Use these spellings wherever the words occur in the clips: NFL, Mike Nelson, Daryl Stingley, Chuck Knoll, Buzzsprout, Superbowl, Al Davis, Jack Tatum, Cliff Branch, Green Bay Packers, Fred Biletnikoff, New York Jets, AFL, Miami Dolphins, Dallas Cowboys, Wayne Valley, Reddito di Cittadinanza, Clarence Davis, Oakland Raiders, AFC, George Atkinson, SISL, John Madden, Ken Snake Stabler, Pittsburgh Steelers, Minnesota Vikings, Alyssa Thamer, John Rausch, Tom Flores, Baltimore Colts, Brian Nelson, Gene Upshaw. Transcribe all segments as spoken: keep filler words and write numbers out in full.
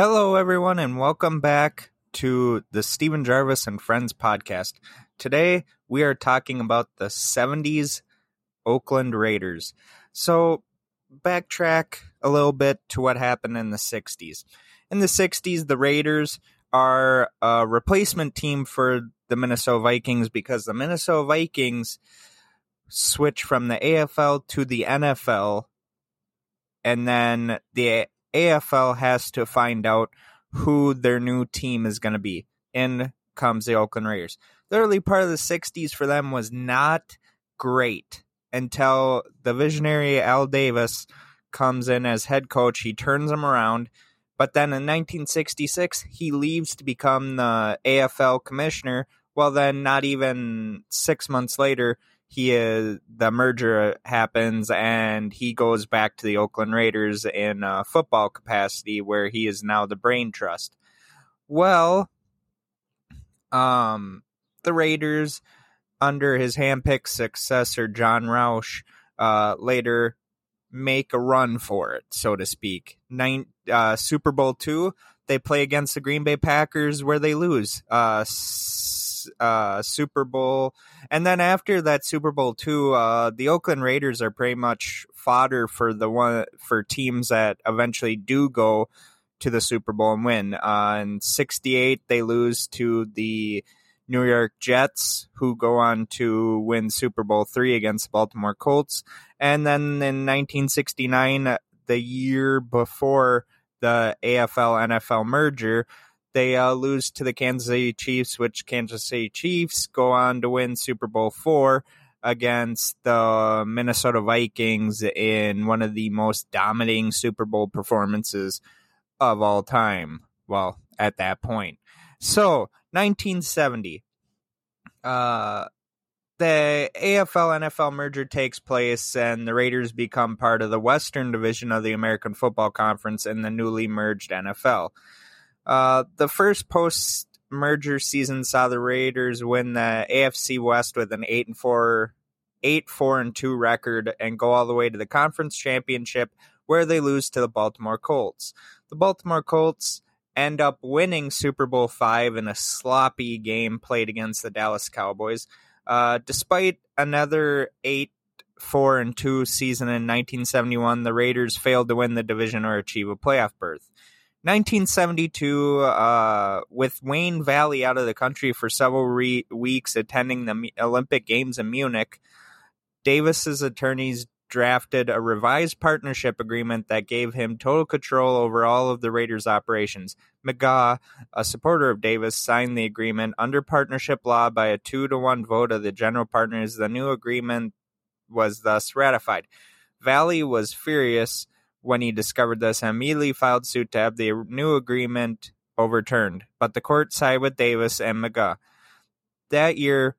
Hello, everyone, and welcome back to the Stephen Jarvis and Friends podcast. Today, we are talking about the seventies Oakland Raiders. So, backtrack a little bit to what happened in the sixties. In the sixties, the Raiders are a replacement team for the Minnesota Vikings because the Minnesota Vikings switched from the A F L to the N F L, and then the A F L has to find out who their new team is going to be. In comes the Oakland Raiders. The early part of the sixties for them was not great until the visionary Al Davis comes in as head coach. He turns them around, but then in nineteen sixty-six, he leaves to become the A F L commissioner. Well, then not even six months later, he is, the merger happens, and he goes back to the Oakland Raiders in a football capacity where he is now the brain trust. Well, um, the Raiders, under his handpicked successor, John Rausch, uh, later make a run for it, so to speak. Nine, uh, Super Bowl two, they play against the Green Bay Packers where they lose. Uh, Uh, Super Bowl, and then after that Super Bowl two, uh, the Oakland Raiders are pretty much fodder for the one for teams that eventually do go to the Super Bowl and win. Uh, in sixty-eight, they lose to the New York Jets, who go on to win Super Bowl three against the Baltimore Colts, and then in nineteen sixty-nine, the year before the A F L N F L merger, They uh, lose to the Kansas City Chiefs, which Kansas City Chiefs go on to win Super Bowl four against the Minnesota Vikings in one of the most dominating Super Bowl performances of all time. Well, at that point. So, nineteen seventy. Uh, the A F L N F L merger takes place, and the Raiders become part of the Western Division of the American Football Conference in the newly merged N F L. Uh, the first post-merger season saw the Raiders win the A F C West with an eight and four, eight and four and two record and go all the way to the conference championship where they lose to the Baltimore Colts. The Baltimore Colts end up winning Super Bowl five in a sloppy game played against the Dallas Cowboys. Uh, despite another eight and four and two season in nineteen seventy-one, the Raiders failed to win the division or achieve a playoff berth. nineteen seventy-two, uh, with Wayne Valley out of the country for several re- weeks attending the Olympic Games in Munich, Davis's attorneys drafted a revised partnership agreement that gave him total control over all of the Raiders' operations. McGaugh, a supporter of Davis, signed the agreement under partnership law by a two to one vote of the general partners. The new agreement was thus ratified. Valley was furious when he discovered this, and immediately filed suit to have the new agreement overturned. But the court sided with Davis and McGaugh. That year,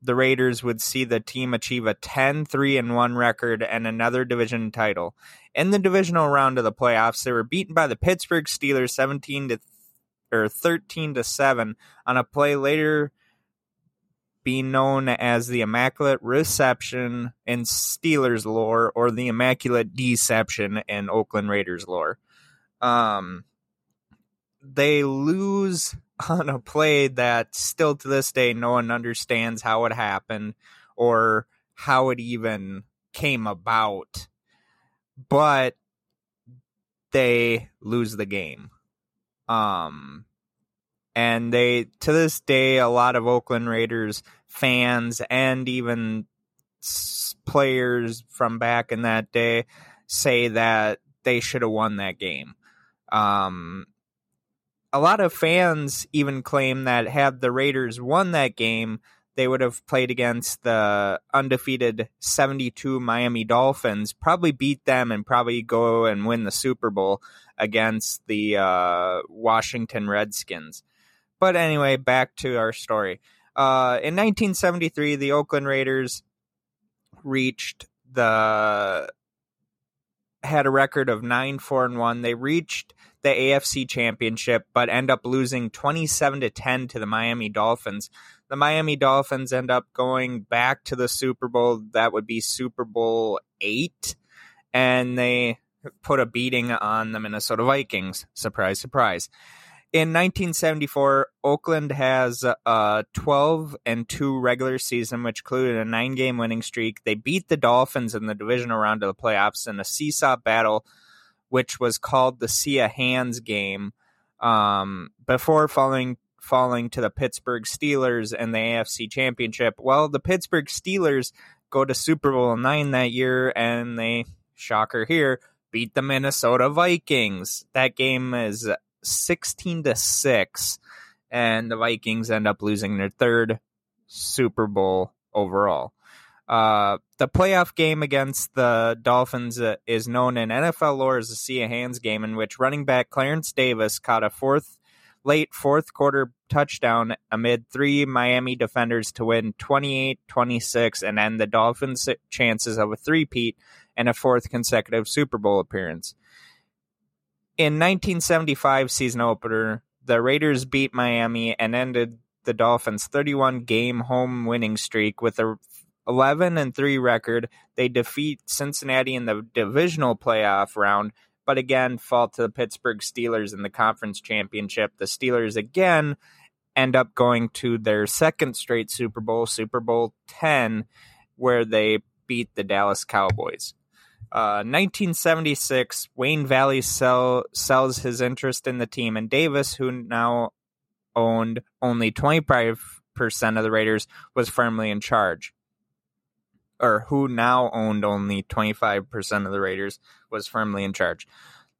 the Raiders would see the team achieve a ten and three and one record and another division title. In the divisional round of the playoffs, they were beaten by the Pittsburgh Steelers seventeen to or thirteen to seven on a play later being known as the Immaculate Reception in Steelers lore or the Immaculate Deception in Oakland Raiders lore. Um, they lose on a play that still to this day no one understands how it happened or how it even came about, but they lose the game. Um... And they, to this day, a lot of Oakland Raiders fans and even players from back in that day say that they should have won that game. Um, a lot of fans even claim that had the Raiders won that game, they would have played against the undefeated seventy-two Miami Dolphins, probably beat them and probably go and win the Super Bowl against the uh, Washington Redskins. But anyway, back to our story. Uh, in nineteen seventy-three, the Oakland Raiders reached the had a record of nine and four and one. They reached the A F C Championship, but end up losing twenty-seven to ten to the Miami Dolphins. The Miami Dolphins end up going back to the Super Bowl. That would be Super Bowl eight, and they put a beating on the Minnesota Vikings. Surprise, surprise. In nineteen seventy-four, Oakland has a twelve and two regular season, which included a nine-game winning streak. They beat the Dolphins in the divisional round of the playoffs in a seesaw battle, which was called the See a Hands game, um, before falling falling to the Pittsburgh Steelers and the A F C Championship. Well, the Pittsburgh Steelers go to Super Bowl nine that year, and they, shocker here, beat the Minnesota Vikings. That game is sixteen to six, and the Vikings end up losing their third Super Bowl overall. Uh, the playoff game against the Dolphins uh, is known in N F L lore as the See a Hands game, in which running back Clarence Davis caught a fourth late fourth quarter touchdown amid three Miami defenders to win twenty-eight twenty-six and end the Dolphins' chances of a three-peat and a fourth consecutive Super Bowl appearance. In nineteen seventy-five season opener, the Raiders beat Miami and ended the Dolphins' thirty-one game home winning streak with a eleven and three record. They defeat Cincinnati in the divisional playoff round, but again fall to the Pittsburgh Steelers in the conference championship. The Steelers again end up going to their second straight Super Bowl, Super Bowl ten, where they beat the Dallas Cowboys. Uh, nineteen seventy-six, Wayne Valley sell, sells his interest in the team, and Davis, who now owned only twenty-five percent of the Raiders, was firmly in charge. Or who now owned only twenty-five percent of the Raiders, was firmly in charge.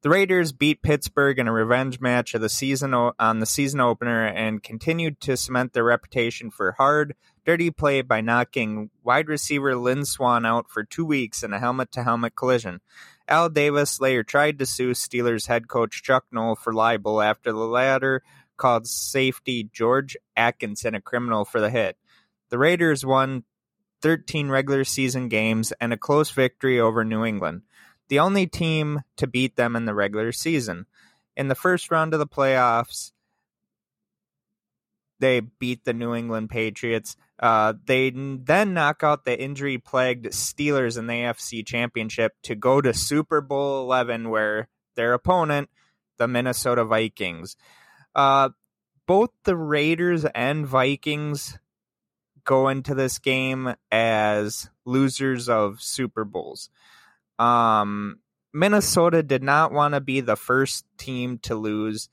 The Raiders beat Pittsburgh in a revenge match of the season o- on the season opener and continued to cement their reputation for hard, dirty play by knocking wide receiver Lynn Swann out for two weeks in a helmet-to-helmet collision. Al Davis later tried to sue Steelers head coach Chuck Knoll for libel after the latter called safety George Atkinson a criminal for the hit. The Raiders won thirteen regular season games and a close victory over New England, the only team to beat them in the regular season. In the first round of the playoffs, they beat the New England Patriots. Uh, they then knock out the injury-plagued Steelers in the A F C Championship to go to Super Bowl eleven, where their opponent, the Minnesota Vikings. Uh, both the Raiders and Vikings go into this game as losers of Super Bowls. Um, Minnesota did not want to be the first team to lose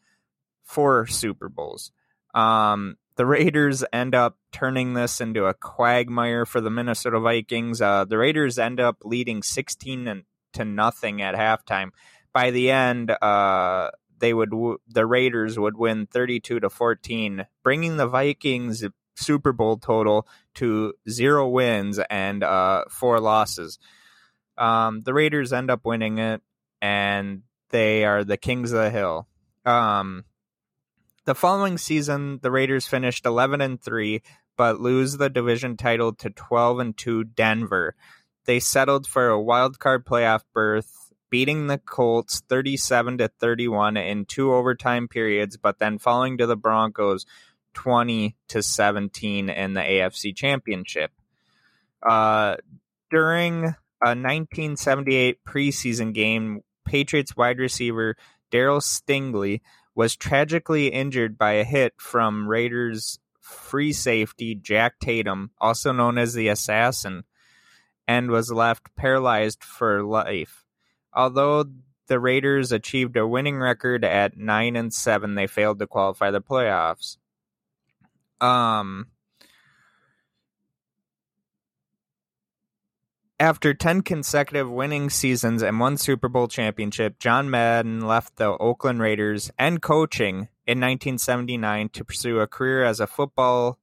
four Super Bowls. Um, the Raiders end up turning this into a quagmire for the Minnesota Vikings. Uh, the Raiders end up leading sixteen to nothing at halftime. By the end, uh, they would w- the Raiders would win thirty-two to fourteen, bringing the Vikings' Super Bowl total to zero wins and uh, four losses. Um, the Raiders end up winning it, and they are the kings of the hill. Um, the following season, the Raiders finished eleven and three, but lose the division title to twelve and two Denver. They settled for a wild card playoff berth, beating the Colts thirty-seven to thirty-one in two overtime periods, but then falling to the Broncos twenty to seventeen in the A F C Championship. Uh, during a nineteen seventy-eight preseason game, Patriots wide receiver Daryl Stingley was tragically injured by a hit from Raiders free safety Jack Tatum, also known as the Assassin, and was left paralyzed for life. Although the Raiders achieved a winning record at nine and seven, they failed to qualify the playoffs. Um, after ten consecutive winning seasons and one Super Bowl championship, John Madden left the Oakland Raiders and coaching in nineteen seventy-nine to pursue a career as a football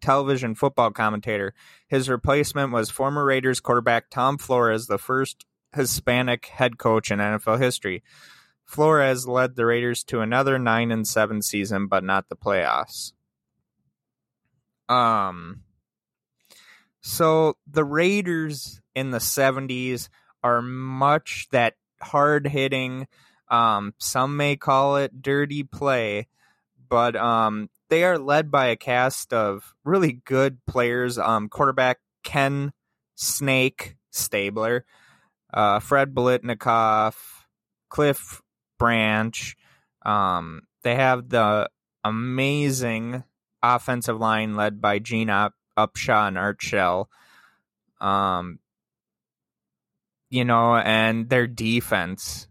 television football commentator. His replacement was former Raiders quarterback Tom Flores, the first Hispanic head coach in N F L history. Flores led the Raiders to another nine and seven season, but not the playoffs. Um, so the Raiders in the seventies are much that hard-hitting, um, some may call it dirty play, but um, they are led by a cast of really good players. Um, quarterback Ken Snake Stabler, uh, Fred Biletnikoff, Cliff Branch. Um, they have the amazing offensive line led by Gene Upshaw and Art Schell. Um, you know, and their defense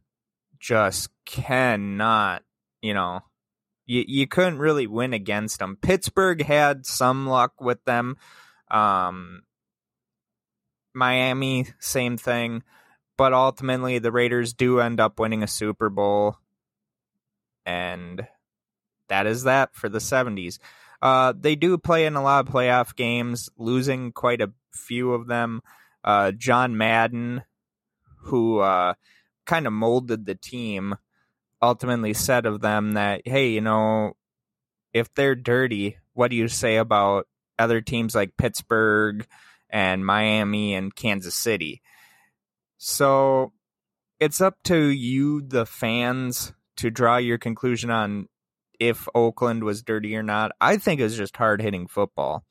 just cannot, you know, you, you couldn't really win against them. Pittsburgh had some luck with them. Um, Miami, same thing. But ultimately, the Raiders do end up winning a Super Bowl. And that is that for the seventies. Uh, they do play in a lot of playoff games, losing quite a few of them. Uh, John Madden, who uh, kind of molded the team, ultimately said of them that, hey, you know, if they're dirty, what do you say about other teams like Pittsburgh and Miami and Kansas City? So it's up to you, the fans, to draw your conclusion on if Oakland was dirty or not. I think it was just hard-hitting football.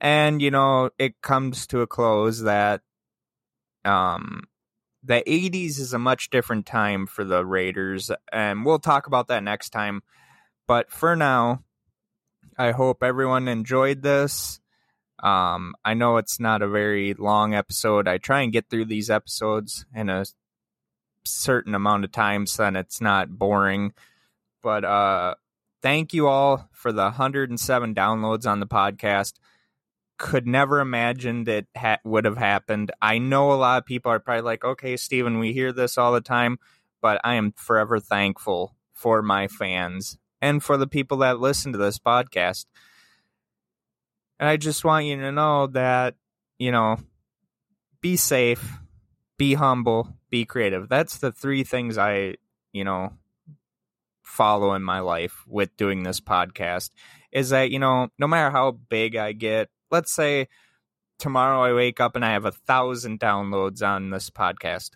And, you know, it comes to a close that um, the eighties is a much different time for the Raiders, and we'll talk about that next time. But for now, I hope everyone enjoyed this. Um, I know it's not a very long episode. I try and get through these episodes in a certain amount of time so that it's not boring. But uh, thank you all for the one hundred seven downloads on the podcast. Could never imagined it ha- would have happened. I know a lot of people are probably like, okay, Steven, we hear this all the time, but I am forever thankful for my fans and for the people that listen to this podcast. And I just want you to know that, you know, be safe, be humble, be creative. That's the three things I, you know, follow in my life with doing this podcast, is that, you know, no matter how big I get, let's say tomorrow I wake up and I have a thousand downloads on this podcast,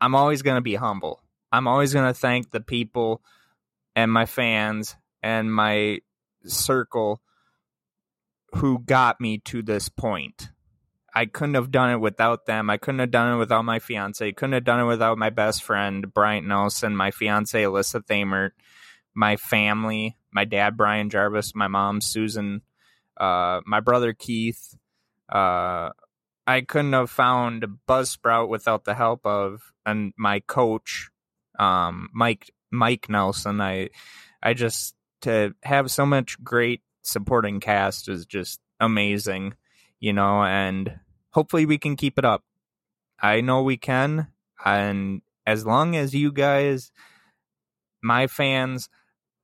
I'm always going to be humble. I'm always going to thank the people and my fans and my circle who got me to this point. I couldn't have done it without them. I couldn't have done it without my fiance. Couldn't have done it without my best friend, Brian Nelson, my fiance, Alyssa Thamer, my family, my dad, Brian Jarvis, my mom, Susan, uh, my brother, Keith. Uh, I couldn't have found Buzzsprout without the help of and my coach, um, Mike Mike Nelson. I, I just, to have so much great supporting cast is just amazing, you know, and hopefully we can keep it up. I know we can. And as long as you guys, my fans,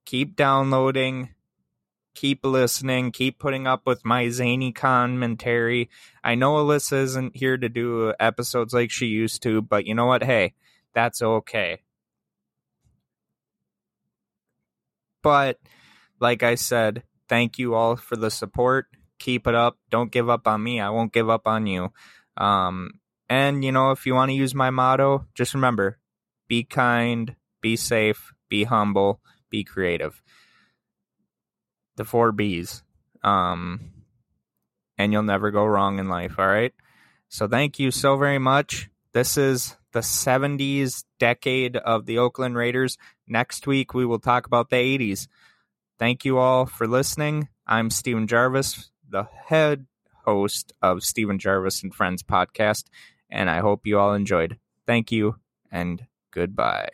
keep downloading, keep listening, keep putting up with my zany commentary. I know Alyssa isn't here to do episodes like she used to, but you know what? Hey, that's okay. But like I said, thank you all for the support. Keep it up. Don't give up on me. I won't give up on you. Um, and, you know, if you want to use my motto, just remember, be kind, be safe, be humble, be creative. The four B's. Um, and you'll never go wrong in life, all right? So thank you so very much. This is the seventies decade of the Oakland Raiders. Next week, we will talk about the eighties. Thank you all for listening. I'm Steven Jarvis, the head host of Steven Jarvis and Friends podcast, and I hope you all enjoyed. Thank you, and goodbye.